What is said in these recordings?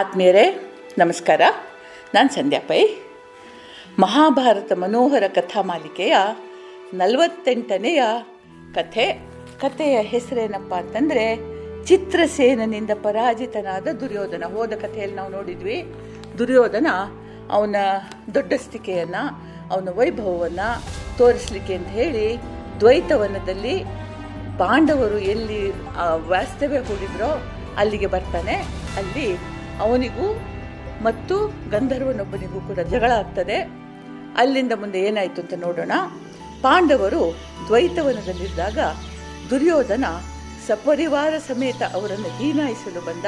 ಆತ್ಮೀಯರೇ ನಮಸ್ಕಾರ. ನಾನು ಸಂಧ್ಯಾ ಪೈ. ಮಹಾಭಾರತ ಮನೋಹರ ಕಥಾ ಮಾಲಿಕೆಯ 48ನೇಯ ಕಥೆಯ ಹೆಸರೇನಪ್ಪ ಅಂತಂದರೆ ಚಿತ್ರಸೇನನಿಂದ ಪರಾಜಿತನಾದ ದುರ್ಯೋಧನ. ಹೋದ ಕಥೆಯಲ್ಲಿ ನಾವು ನೋಡಿದ್ವಿ, ದುರ್ಯೋಧನ ಅವನ ದೊಡ್ಡಸ್ತಿಕೆಯನ್ನು, ಅವನ ವೈಭವವನ್ನು ತೋರಿಸಲಿಕ್ಕೆ ಅಂತ ಹೇಳಿ ದ್ವೈತವನದಲ್ಲಿ ಪಾಂಡವರು ಎಲ್ಲಿ ವಾಸ್ತವ್ಯ ಹೂಡಿದ್ರೋ ಅಲ್ಲಿಗೆ ಬರ್ತಾನೆ. ಅಲ್ಲಿ ಅವನಿಗೂ ಮತ್ತು ಗಂಧರ್ವನೊಬ್ಬನಿಗೂ ಕೂಡ ಜಗಳ ಆಗ್ತದೆ. ಅಲ್ಲಿಂದ ಮುಂದೆ ಏನಾಯಿತು ಅಂತ ನೋಡೋಣ. ಪಾಂಡವರು ದ್ವೈತವನದಲ್ಲಿದ್ದಾಗ ದುರ್ಯೋಧನ ಸಪರಿವಾರ ಸಮೇತ ಅವರನ್ನು ಹೀನಾಯಿಸಲು ಬಂದ.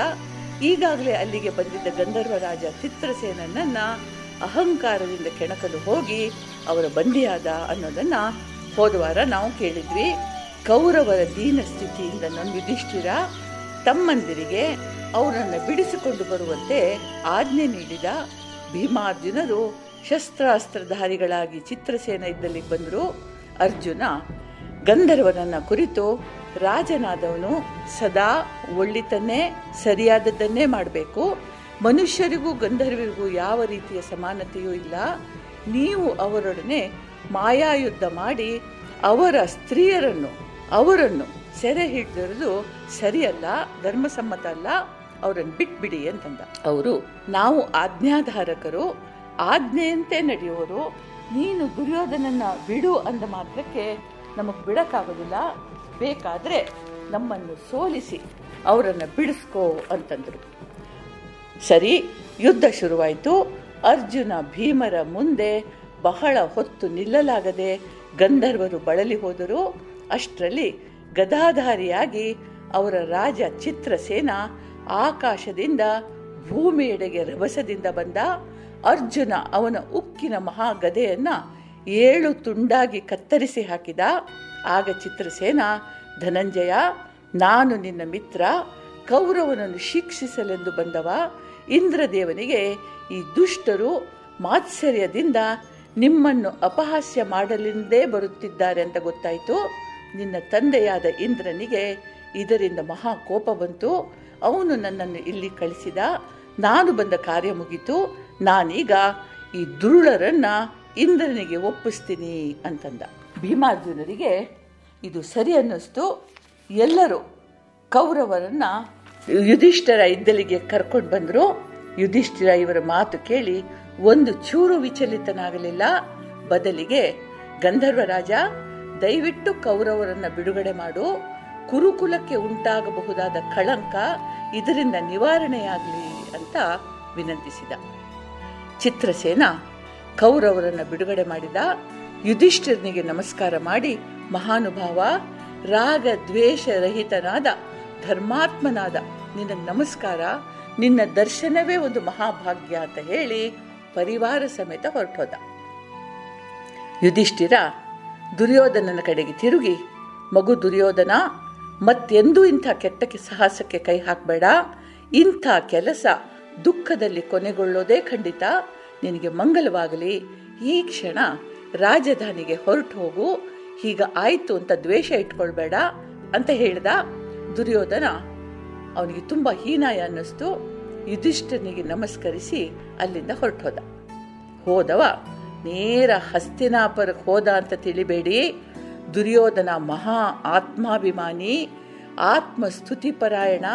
ಈಗಾಗಲೇ ಅಲ್ಲಿಗೆ ಬಂದಿದ್ದ ಗಂಧರ್ವರಾಜ ಚಿತ್ರಸೇನನನ್ನು ಅಹಂಕಾರದಿಂದ ಕೆಣಕಲು ಹೋಗಿ ಅವರ ಬಂಧಿಯಾದ ಅನ್ನೋದನ್ನು ಹೋದ ವಾರ ನಾವು ಕೇಳಿದ್ವಿ. ಕೌರವರ ದೀನಸ್ಥಿತಿಯಿಂದ ನಮ್ಮ ಯುಧಿಷ್ಠಿರ ತಮ್ಮಂದಿರಿಗೆ ಅವರನ್ನು ಬಿಡಿಸಿಕೊಂಡು ಬರುವಂತೆ ಆಜ್ಞೆ ನೀಡಿದ. ಭೀಮಾರ್ಜುನರು ಶಸ್ತ್ರಾಸ್ತ್ರಧಾರಿಗಳಾಗಿ ಚಿತ್ರಸೇನ ಇದ್ದಲ್ಲಿಗೆ ಬಂದರು. ಅರ್ಜುನ ಗಂಧರ್ವನನ್ನು ಕುರಿತು, ರಾಜನಾದವನು ಸದಾ ಒಳ್ಳಿತನ್ನೇ ಸರಿಯಾದದ್ದನ್ನೇ ಮಾಡಬೇಕು, ಮನುಷ್ಯರಿಗೂ ಗಂಧರ್ವರಿಗೂ ಯಾವ ರೀತಿಯ ಸಮಾನತೆಯೂ ಇಲ್ಲ, ನೀವು ಅವರೊಡನೆ ಮಾಯಾಯುದ್ಧ ಮಾಡಿ ಅವರ ಸ್ತ್ರೀಯರನ್ನು ಅವರನ್ನು ಸೆರೆ ಹಿಡಿದಿರೋದು ಸರಿಯಲ್ಲ, ಧರ್ಮಸಮ್ಮತ ಅಲ್ಲ, ಅವರನ್ನು ಬಿಟ್ಬಿಡಿ ಅಂತಂದ. ಅವರು, ನಾವು ಆಜ್ಞಾಧಾರಕರು, ಆಜ್ಞೆಯಂತೆ ನಡೆಯುವರು, ನೀನು ದುರ್ಯೋಧನನ್ನ ಬಿಡು ಅಂದ ಮಾತ್ರಕ್ಕೆ ನಮಗೆ ಬಿಡೋಕ್ಕಾಗೋದಿಲ್ಲ, ಬೇಕಾದರೆ ನಮ್ಮನ್ನು ಸೋಲಿಸಿ ಅವರನ್ನು ಬಿಡಿಸ್ಕೋ ಅಂತಂದರು. ಸರಿ, ಯುದ್ಧ ಶುರುವಾಯಿತು. ಅರ್ಜುನ ಭೀಮರ ಮುಂದೆ ಬಹಳ ಹೊತ್ತು ನಿಲ್ಲಲಾಗದೆ ಗಂಧರ್ವರು ಬಳಲಿ ಹೋದರು. ಅಷ್ಟರಲ್ಲಿ ಗದಾಧಾರಿಯಾಗಿ ಅವರ ರಾಜ ಚಿತ್ರಸೇನ ಆಕಾಶದಿಂದ ಭೂಮಿಯೆಡೆಗೆ ರಭಸದಿಂದ ಬಂದ. ಅರ್ಜುನ ಅವನ ಉಕ್ಕಿನ ಮಹಾಗದೆಯನ್ನು 7 ತುಂಡಾಗಿ ಕತ್ತರಿಸಿ ಹಾಕಿದ. ಆಗ ಚಿತ್ರಸೇನ, ಧನಂಜಯ, ನಾನು ನಿನ್ನ ಮಿತ್ರ, ಕೌರವನನ್ನು ಶಿಕ್ಷಿಸಲೆಂದು ಬಂದವ, ಇಂದ್ರದೇವನಿಗೆ ಈ ದುಷ್ಟರು ಮಾತ್ಸರ್ಯದಿಂದ ನಿಮ್ಮನ್ನು ಅಪಹಾಸ್ಯ ಮಾಡಲೆಂದೇ ಬರುತ್ತಿದ್ದಾರೆ ಅಂತ ಗೊತ್ತಾಯಿತು. ನಿನ್ನ ತಂದೆಯಾದ ಇಂದ್ರನಿಗೆ ಇದರಿಂದ ಮಹಾ ಕೋಪ ಬಂತು, ಅವನು ನನ್ನನ್ನು ಇಲ್ಲಿ ಕಳಿಸಿದ, ನಾನು ಬಂದ ಕಾರ್ಯ ಮುಗಿತು, ನಾನೀಗ ಈ ದುರುಳರನ್ನು ಇಂದ್ರನಿಗೆ ಒಪ್ಪಿಸ್ತೀನಿ ಅಂತಂದ. ಭೀಮಾರ್ಜುನರಿಗೆ ಇದು ಸರಿ ಅನ್ನಿಸ್ತು. ಎಲ್ಲರೂ ಕೌರವರನ್ನು ಯುಧಿಷ್ಠಿರ ಇದ್ದಲ್ಲಿಗೆ ಕರ್ಕೊಂಡು ಬಂದರು. ಯುಧಿಷ್ಠಿರ ಇವರ ಮಾತು ಕೇಳಿ ಒಂದು ಚೂರು ವಿಚಲಿತನಾಗಲಿಲ್ಲ. ಬದಲಿಗೆ, ಗಂಧರ್ವರಾಜ, ದಯವಿಟ್ಟು ಕೌರವರನ್ನು ಬಿಡುಗಡೆ ಮಾಡು, ಕುರುಕುಲಕ್ಕೆ ಉಂಟಾಗಬಹುದಾದ ಕಳಂಕ ಇದರಿಂದ ನಿವಾರಣೆಯಾಗಲಿ ಅಂತ ವಿನಂತಿಸಿದ. ಚಿತ್ರಸೇನ ಕೌರವರನ್ನು ಬಿಡುಗಡೆ ಮಾಡಿದ. ಯುಧಿಷ್ಠಿರನಿಗೆ ನಮಸ್ಕಾರ ಮಾಡಿ, ಮಹಾನುಭಾವ, ರಾಗ ದ್ವೇಷರಹಿತನಾದ ಧರ್ಮಾತ್ಮನಾದ ನಿನ್ನ ನಮಸ್ಕಾರ, ನಿನ್ನ ದರ್ಶನವೇ ಒಂದು ಮಹಾಭಾಗ್ಯ ಅಂತ ಹೇಳಿ ಪರಿವಾರ ಸಮೇತ ಹೊರಟೋದ. ಯುಧಿಷ್ಠಿರ ದುರ್ಯೋಧನನ ಕಡೆಗೆ ತಿರುಗಿ, ಮಗು ದುರ್ಯೋಧನ, ಮತ್ತೆಂದೂ ಇಂಥ ಕೆಟ್ಟ ಸಾಹಸಕ್ಕೆ ಕೈ ಹಾಕಬೇಡ, ಇಂಥ ಕೆಲಸ ದುಃಖದಲ್ಲಿ ಕೊನೆಗೊಳ್ಳೋದೇ ಖಂಡಿತ, ನಿನಗೆ ಮಂಗಲವಾಗಲಿ, ಈ ಕ್ಷಣ ರಾಜಧಾನಿಗೆ ಹೊರಟು ಹೋಗು, ಹೀಗ ಆಯಿತು ಅಂತ ದ್ವೇಷ ಇಟ್ಕೊಳ್ಬೇಡ ಅಂತ ಹೇಳಿದ. ದುರ್ಯೋಧನ, ಅವನಿಗೆ ತುಂಬ ಹೀನಾಯ ಅನ್ನಿಸ್ತು. ಯುಧಿಷ್ಠನಿಗೆ ನಮಸ್ಕರಿಸಿ ಅಲ್ಲಿಂದ ಹೊರಟೋದ. ಹೋದವ ನೇರ ಹಸ್ತಿನಾಪುರಕ್ಕೆ ಹೋದ ಅಂತ ತಿಳಿಬೇಡಿ. ದುರ್ಯೋಧನ ಮಹಾ ಆತ್ಮಾಭಿಮಾನಿ, ಆತ್ಮಸ್ತುತಿಪರಾಯಣ,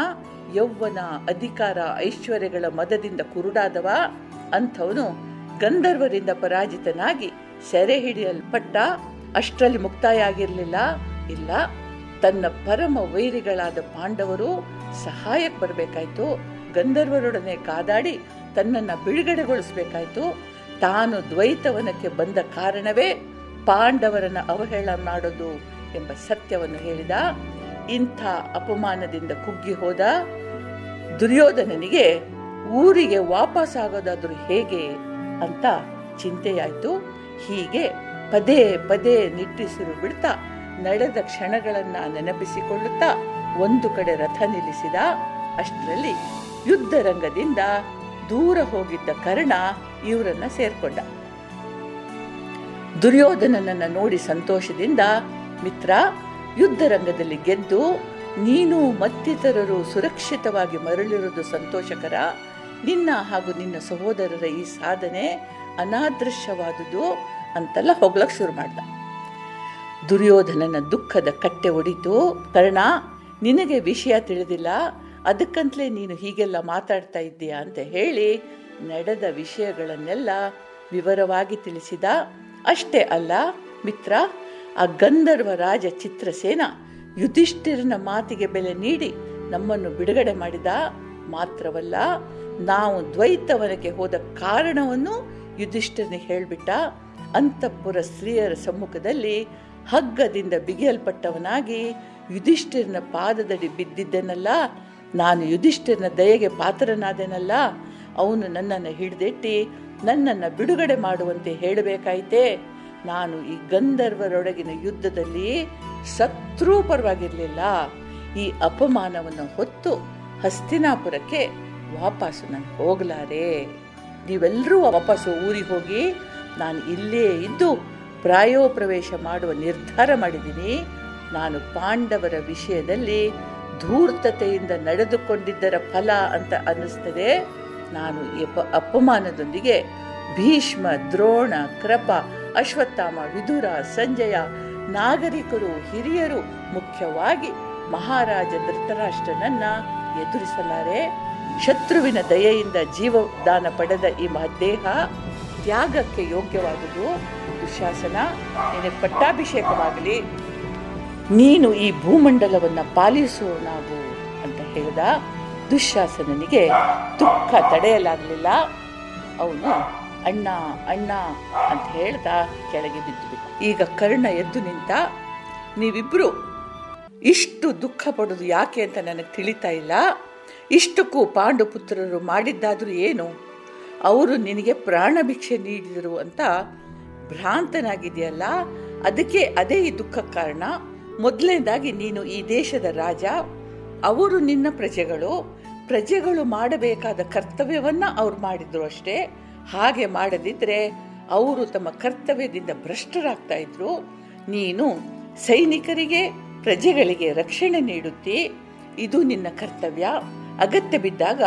ಯೌವನ ಅಧಿಕಾರ ಐಶ್ವರ್ಯಗಳ ಮದದಿಂದ ಕುರುಡಾದವ ಅಂಥವನು ಗಂಧರ್ವರಿಂದ ಪರಾಜಿತನಾಗಿ ಸೆರೆ ಹಿಡಿಯಲ್ಪಟ್ಟ. ಅಷ್ಟರಲ್ಲಿ ಮುಕ್ತಾಯ ಆಗಿರಲಿಲ್ಲ. ಇಲ್ಲ, ತನ್ನ ಪರಮ ವೈರಿಗಳಾದ ಪಾಂಡವರು ಸಹಾಯಕ್ಕೆ ಬರಬೇಕಾಯಿತು, ಗಂಧರ್ವರೊಡನೆ ಕಾದಾಡಿ ತನ್ನನ್ನು ಬಿಡುಗಡೆಗೊಳಿಸಬೇಕಾಯಿತು. ತಾನು ದ್ವೈತವನಕ್ಕೆ ಬಂದ ಕಾರಣವೇ ಪಾಂಡವರನ್ನು ಅವಹೇಳ ಮಾಡೋದು ಎಂಬ ಸತ್ಯವನ್ನು ಹೇಳಿದ. ಇಂಥ ಅಪಮಾನದಿಂದ ಕುಗ್ಗಿ ಹೋದ ದುರ್ಯೋಧನನಿಗೆ ಊರಿಗೆ ವಾಪಸ್ಸಾಗೋದಾದರೂ ಹೇಗೆ ಅಂತ ಚಿಂತೆಯಾಯಿತು. ಹೀಗೆ ಪದೇ ಪದೇ ನಿಟ್ಟುಸಿರು ಬಿಡ್ತಾ, ನಡೆದ ಕ್ಷಣಗಳನ್ನು ನೆನಪಿಸಿಕೊಳ್ಳುತ್ತಾ ಒಂದು ಕಡೆ ರಥ ನಿಲ್ಲಿಸಿದ. ಅಷ್ಟರಲ್ಲಿ ಯುದ್ಧರಂಗದಿಂದ ದೂರ ಹೋಗಿದ್ದ ಕರ್ಣ ಇವರನ್ನ ಸೇರ್ಕೊಂಡ. ದುರ್ಯೋಧನನನ್ನು ನೋಡಿ ಸಂತೋಷದಿಂದ, ಮಿತ್ರ, ಯುದ್ಧರಂಗದಲ್ಲಿ ಗೆದ್ದು ನೀನು ಮತ್ತಿತರರು ಸುರಕ್ಷಿತವಾಗಿ ಮರಳಿರುವುದು ಸಂತೋಷಕರ, ನಿನ್ನ ಹಾಗೂ ನಿನ್ನ ಸಹೋದರರ ಈ ಸಾಧನೆ ಅನಾದೃಶ್ಯವಾದುದು ಅಂತೆಲ್ಲ ಹೊಗಳಕ್ಕೆ ಶುರು ಮಾಡ್ದ. ದುರ್ಯೋಧನನ ದುಃಖದ ಕಟ್ಟೆ ಒಡಿತು. ಕರ್ಣ, ನಿನಗೆ ವಿಷಯ ತಿಳಿದಿಲ್ಲ, ಅದಕ್ಕಂತಲೇ ನೀನು ಹೀಗೆಲ್ಲ ಮಾತಾಡ್ತಾ ಇದ್ದೀಯ ಅಂತ ಹೇಳಿ ನಡೆದ ವಿಷಯಗಳನ್ನೆಲ್ಲ ವಿವರವಾಗಿ ತಿಳಿಸಿದ. ಅಷ್ಟೇ ಅಲ್ಲ ಮಿತ್ರ, ಆ ಗಂಧರ್ವ ರಾಜ ಚಿತ್ರಸೇನ ಯುಧಿಷ್ಠಿರನ ಮಾತಿಗೆ ಬೆಲೆ ನೀಡಿ ನಮ್ಮನ್ನು ಬಿಡುಗಡೆ ಮಾಡಿದ. ಮಾತ್ರವಲ್ಲ, ನಾವು ದ್ವೈತವನಕ್ಕೆ ಹೋದ ಕಾರಣವನ್ನು ಯುಧಿಷ್ಠಿರನಿಗೆ ಹೇಳಿಬಿಟ್ಟ. ಅಂತಃಪುರ ಸ್ತ್ರೀಯರ ಸಮ್ಮುಖದಲ್ಲಿ ಹಗ್ಗದಿಂದ ಬಿಗಿಯಲ್ಪಟ್ಟವನಾಗಿ ಯುಧಿಷ್ಠಿರನ ಪಾದದಡಿ ಬಿದ್ದಿದ್ದೆನಲ್ಲ, ನಾನು ಯುಧಿಷ್ಠಿರನ ದಯೆಗೆ ಪಾತ್ರನಾದೆನಲ್ಲ, ಅವನು ನನ್ನನ್ನು ಹಿಡಿದಿಟ್ಟು ನನ್ನನ್ನು ಬಿಡುಗಡೆ ಮಾಡುವಂತೆ ಹೇಳಬೇಕಾಯಿತೇ. ನಾನು ಈ ಗಂಧರ್ವರೊಡಗಿನ ಯುದ್ಧದಲ್ಲಿ ಶತ್ರು ಪರವಾಗಿರಲಿಲ್ಲ. ಈ ಅಪಮಾನವನ್ನು ಹೊತ್ತು ಹಸ್ತಿನಾಪುರಕ್ಕೆ ವಾಪಸ್ಸು ನಾನು ಹೋಗಲಾರೆ. ನೀವೆಲ್ಲರೂ ವಾಪಸ್ಸು ಊರಿಗೆ ಹೋಗಿ, ನಾನು ಇಲ್ಲೇ ಇದ್ದು ಪ್ರಾಯೋಪ್ರವೇಶ ಮಾಡುವ ನಿರ್ಧಾರ ಮಾಡಿದ್ದೀನಿ. ನಾನು ಪಾಂಡವರ ವಿಷಯದಲ್ಲಿ ಧೂರ್ತತೆಯಿಂದ ನಡೆದುಕೊಂಡಿದ್ದರ ಫಲ ಅಂತ ಅನ್ನಿಸ್ತದೆ. ನಾನು ಅಪಮಾನದೊಂದಿಗೆ ಭೀಷ್ಮ, ದ್ರೋಣ, ಕೃಪ, ಅಶ್ವತ್ಥಾಮ, ವಿದುರ, ಸಂಜಯ, ನಾಗರಿಕರು, ಹಿರಿಯರು, ಮುಖ್ಯವಾಗಿ ಮಹಾರಾಜ ಧೃತರಾಷ್ಟ್ರನನ್ನು ಎದುರಿಸಲಾರೆ. ಶತ್ರುವಿನ ದಯೆಯಿಂದ ಜೀವದಾನ ಪಡೆದ ಈ ಮಹದೇಹ ತ್ಯಾಗಕ್ಕೆ ಯೋಗ್ಯವಾದುದು. ದುಶ್ಯಾಸನ, ನಿನಗೆ ಪಟ್ಟಾಭಿಷೇಕವಾಗಲಿ, ನೀನು ಈ ಭೂಮಂಡಲವನ್ನು ಪಾಲಿಸೋ ನಾವು ಅಂತ ಹೇಳಿದ. ದುಶ್ಯಾಸನನಿಗೆ ದುಃಖ ತಡೆಯಲಾಗಲಿಲ್ಲ. ಅವನು ಅಣ್ಣ ಅಣ್ಣ ಅಂತ ಹೇಳ್ತಾ ಕೆಳಗೆ ಬಿದ್ದುಬಿಟ್ಟ. ಈಗ ಕರ್ಣ ಎದ್ದು ನಿಂತ. ನೀವಿಬ್ರು ಇಷ್ಟು ದುಃಖ ಪಡೋದು ಯಾಕೆ ಅಂತ ನನಗೆ ತಿಳಿತಾ ಇಲ್ಲ. ಇಷ್ಟಕ್ಕೂ ಪಾಂಡುಪುತ್ರರು ಮಾಡಿದ್ದಾದರೂ ಏನು? ಅವರು ನಿನಗೆ ಪ್ರಾಣ ಭಿಕ್ಷೆ ನೀಡಿದರು ಅಂತ ಭ್ರಾಂತನಾಗಿದೆಯಲ್ಲ, ಅದಕ್ಕೆ ಅದೇ ಈ ದುಃಖ ಕಾರಣ. ಮೊದಲನೇದಾಗಿ ನೀನು ಈ ದೇಶದ ರಾಜ, ಅವರು ನಿನ್ನ ಪ್ರಜೆಗಳು. ಪ್ರಜೆಗಳು ಮಾಡಬೇಕಾದ ಕರ್ತವ್ಯವನ್ನು ಅವ್ರು ಮಾಡಿದ್ರು ಅಷ್ಟೇ. ಹಾಗೆ ಮಾಡದಿದ್ದರೆ ಅವರು ತಮ್ಮ ಕರ್ತವ್ಯದಿಂದ ಭ್ರಷ್ಟರಾಗ್ತಾ ಇದ್ರು. ನೀನು ಸೈನಿಕರಿಗೆ, ಪ್ರಜೆಗಳಿಗೆ ರಕ್ಷಣೆ ನೀಡುತ್ತಿ, ಇದು ನಿನ್ನ ಕರ್ತವ್ಯ. ಅಗತ್ಯ ಬಿದ್ದಾಗ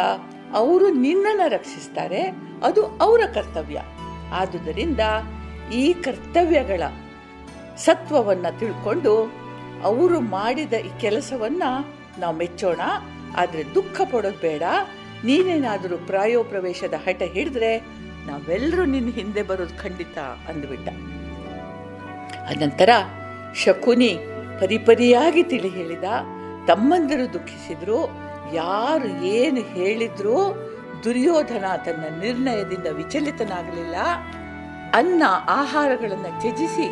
ಅವರು ನಿನ್ನನ್ನು ರಕ್ಷಿಸ್ತಾರೆ, ಅದು ಅವರ ಕರ್ತವ್ಯ. ಆದುದರಿಂದ ಈ ಕರ್ತವ್ಯಗಳ ಸತ್ವವನ್ನು ತಿಳ್ಕೊಂಡು ಅವರು ಮಾಡಿದ ಈ ಕೆಲಸವನ್ನು ನಾವು ಮೆಚ್ಚೋಣ, ಆದರೆ ದುಃಖ ಪಡೋದು ಬೇಡ. ನೀನೇನಾದರೂ ಪ್ರಾಯೋಪ್ರವೇಶದ ಹಠ ಹಿಡಿದ್ರೆ ನಾವೆಲ್ಲರೂ ನಿನ್ನ ಹಿಂದೆ ಬರೋದು ಖಂಡಿತ ಅಂದ್ಬಿಟ್ಟ. ಅನಂತರ ಶಕುನಿ ಪರಿಪರಿಯಾಗಿ ತಿಳಿ ಹೇಳಿದ. ತಮ್ಮಂದಿರು ದುಃಖಿಸಿದ್ರು. ಯಾರು ಏನು ಹೇಳಿದ್ರೂ ದುರ್ಯೋಧನ ತನ್ನ ನಿರ್ಣಯದಿಂದ ವಿಚಲಿತನಾಗಲಿಲ್ಲ. ಅನ್ನ ಆಹಾರಗಳನ್ನು ತ್ಯಜಿಸಿ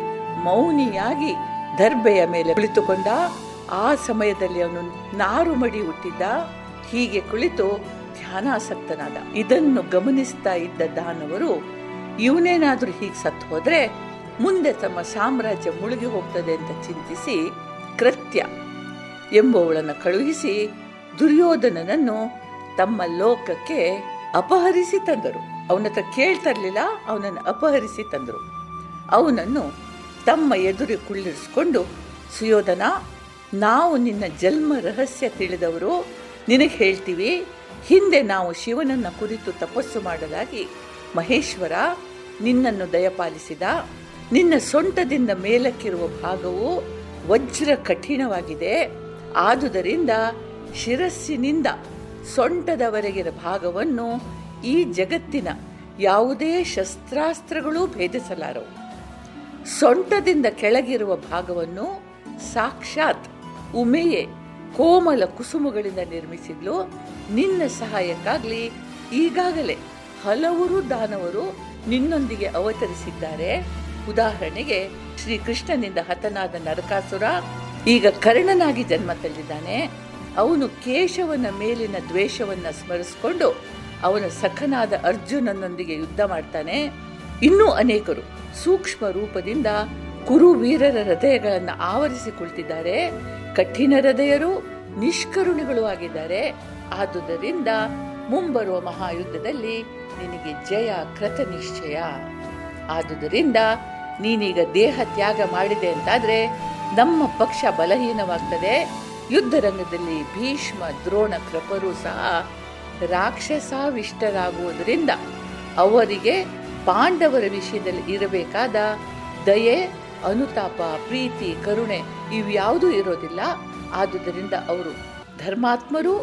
ಮೌನಿಯಾಗಿ ದರ್ಬೆಯ ಮೇಲೆ ಕುಳಿತುಕೊಂಡ. ಆ ಸಮಯದಲ್ಲಿ ಅವನು ನಾರು ಮಡಿ ಹುಟ್ಟಿದ್ದ. ಹೀಗೆ ಕುಳಿತು ಧ್ಯಾನಾಸಕ್ತನಾದ. ಇದನ್ನು ಗಮನಿಸ್ತಾ ಇದ್ದ ದಾನವರು, ಇವನೇನಾದರೂ ಹೀಗೆ ಸತ್ತು ಹೋದರೆ ಮುಂದೆ ತಮ್ಮ ಸಾಮ್ರಾಜ್ಯ ಮುಳುಗಿ ಹೋಗ್ತದೆ ಅಂತ ಚಿಂತಿಸಿ ಕೃತ್ಯ ಎಂಬುವಳನ್ನು ಕಳುಹಿಸಿ ದುರ್ಯೋಧನನನ್ನು ತಮ್ಮ ಲೋಕಕ್ಕೆ ಅಪಹರಿಸಿ ತಂದರು. ಅವನತ್ರ ಕೇಳ್ತಿರ್ಲಿಲ್ಲ, ಅವನನ್ನು ಅಪಹರಿಸಿ ತಂದರು. ಅವನನ್ನು ತಮ್ಮ ಎದುರು ಕುಳ್ಳಿರಿಸಿಕೊಂಡು, ಸುಯೋಧನ, ನಾವು ನಿನ್ನ ಜನ್ಮ ರಹಸ್ಯ ತಿಳಿದವರು, ನಿನಗೆ ಹೇಳ್ತೀವಿ. ಹಿಂದೆ ನಾವು ಶಿವನನ್ನು ಕುರಿತು ತಪಸ್ಸು ಮಾಡಲಾಗಿ ಮಹೇಶ್ವರ ನಿನ್ನನ್ನು ದಯಪಾಲಿಸಿದ. ನಿನ್ನ ಸೊಂಟದಿಂದ ಮೇಲಕ್ಕಿರುವ ಭಾಗವು ವಜ್ರ ಕಠಿಣವಾಗಿದೆ. ಆದುದರಿಂದ ಶಿರಸ್ಸಿನಿಂದ ಸೊಂಟದವರೆಗಿನ ಭಾಗವನ್ನು ಈ ಜಗತ್ತಿನ ಯಾವುದೇ ಶಸ್ತ್ರಾಸ್ತ್ರಗಳೂ ಭೇದಿಸಲಾರವು. ಸೊಂಟದಿಂದ ಕೆಳಗಿರುವ ಭಾಗವನ್ನು ಸಾಕ್ಷಾತ್ ಉಮೆಯೇ ಕೋಮಲ ಕುಸುಮಗಳಿಂದ ನಿರ್ಮಿಸಿದ್ಲು. ನಿನ್ನ ಸಹಾಯಕ್ಕಾಗಲಿ ಈಗಾಗಲೇ ಹಲವರು ದಾನವರು ನಿನ್ನೊಂದಿಗೆ ಅವತರಿಸಿದ್ದಾರೆ. ಉದಾಹರಣೆಗೆ ಶ್ರೀಕೃಷ್ಣನಿಂದ ಹತನಾದ ನರಕಾಸುರ ಈಗ ಕರ್ಣನಾಗಿ ಜನ್ಮ ತಳೆದಿದ್ದಾನೆ. ಅವನು ಕೇಶವನ ಮೇಲಿನ ದ್ವೇಷವನ್ನು ಸ್ಮರಿಸಿಕೊಂಡು ಅವನ ಸಖನಾದ ಅರ್ಜುನನೊಂದಿಗೆ ಯುದ್ಧ ಮಾಡ್ತಾನೆ. ಇನ್ನೂ ಅನೇಕರು ಸೂಕ್ಷ್ಮ ರೂಪದಿಂದ ಕುರು ವೀರರ ಹೃದಯಗಳನ್ನು ಆವರಿಸಿಕೊಳ್ತಿದ್ದಾರೆ. ಕಠಿಣ ಹೃದಯರು ನಿಷ್ಕರುಣಿಗಳು ಆಗಿದ್ದಾರೆ. ಆದುದರಿಂದ ಮುಂಬರುವ ಮಹಾಯುದ್ಧದಲ್ಲಿ ನಿನಗೆ ಜಯ ಕೃತ ನಿಶ್ಚಯ. ಆದುದರಿಂದ ನೀನೀಗ ದೇಹ ತ್ಯಾಗ ಮಾಡಿದೆ ಅಂತಾದರೆ ನಮ್ಮ ಪಕ್ಷ ಬಲಹೀನವಾಗ್ತದೆ. ಯುದ್ಧರಂಗದಲ್ಲಿ ಭೀಷ್ಮ, ದ್ರೋಣ, ಕೃಪರೂ ಸಹ ರಾಕ್ಷಸಾವಿಷ್ಟರಾಗುವುದರಿಂದ ಅವರಿಗೆ ಪಾಂಡವರ ವಿಷಯದಲ್ಲಿ ಇರಬೇಕಾದ ದಯೆ, ಅನುತಾಪ, ಪ್ರೀತಿ, ಕರುಣೆ ಇವ್ಯಾವುದೂ ಇರೋದಿಲ್ಲ. ಆದುದರಿಂದ ಅವರು ಧರ್ಮಾತ್ಮರು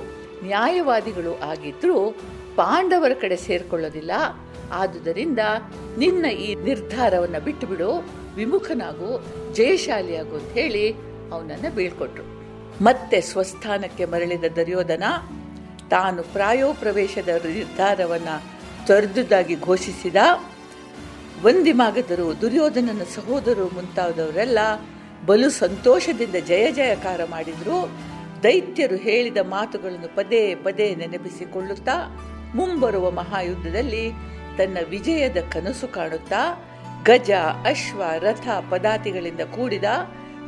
ನ್ಯಾಯವಾದಿಗಳು ಆಗಿದ್ದರೂ ಪಾಂಡವರ ಕಡೆ ಸೇರಿಕೊಳ್ಳೋದಿಲ್ಲ. ಆದುದರಿಂದ ನಿನ್ನ ಈ ನಿರ್ಧಾರವನ್ನು ಬಿಟ್ಟುಬಿಡು, ವಿಮುಖನಾಗು, ಜಯಶಾಲಿಯಾಗು ಅಂತ ಹೇಳಿ ಅವನನ್ನು ಬೀಳ್ಕೊಟ್ರು. ಮತ್ತೆ ಸ್ವಸ್ಥಾನಕ್ಕೆ ಮರಳಿದ ದುರ್ಯೋಧನ ತಾನು ಪ್ರಾಯೋಪ್ರವೇಶದ ನಿರ್ಧಾರವನ್ನು ತೊರೆದುದಾಗಿ ಘೋಷಿಸಿದ. ವಂದಿಮಾಗದರು, ದುರ್ಯೋಧನನ ಸಹೋದರರು ಮುಂತಾದವರೆಲ್ಲ ಬಲು ಸಂತೋಷದಿಂದ ಜಯ ಜಯಕಾರ ಮಾಡಿದರು. ದೈತ್ಯರು ಹೇಳಿದ ಮಾತುಗಳನ್ನು ಪದೇ ಪದೇ ನೆನಪಿಸಿಕೊಳ್ಳುತ್ತಾ ಮುಂಬರುವ ಮಹಾಯುದ್ಧದಲ್ಲಿ ತನ್ನ ವಿಜಯದ ಕನಸು ಕಾಣುತ್ತಾ ಗಜ, ಅಶ್ವ, ರಥ ಪದಾತಿಗಳಿಂದ ಕೂಡಿದ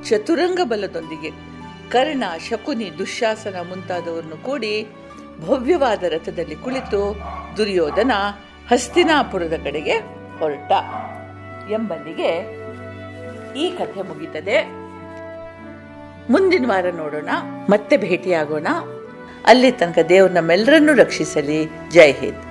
ಚತುರಂಗ ಬಲದೊಂದಿಗೆ ಕರ್ಣ, ಶಕುನಿ, ದುಶ್ಯಾಸನ ಮುಂತಾದವರನ್ನು ಕೂಡಿ ಭವ್ಯವಾದ ರಥದಲ್ಲಿ ಕುಳಿತು ದುರ್ಯೋಧನ ಹಸ್ತಿನಾಪುರದ ಕಡೆಗೆ ಹೊರಟ ಎಂಬಲ್ಲಿಗೆ ಈ ಕಥೆ ಮುಗಿತದೆ. ಮುಂದಿನ ವಾರ ನೋಡೋಣ, ಮತ್ತೆ ಭೇಟಿಯಾಗೋಣ. ಅಲ್ಲಿ ತನಕ ದೇವರು ನಮ್ಮೆಲ್ಲರನ್ನೂ ರಕ್ಷಿಸಲಿ. ಜೈ ಹಿಂದ್.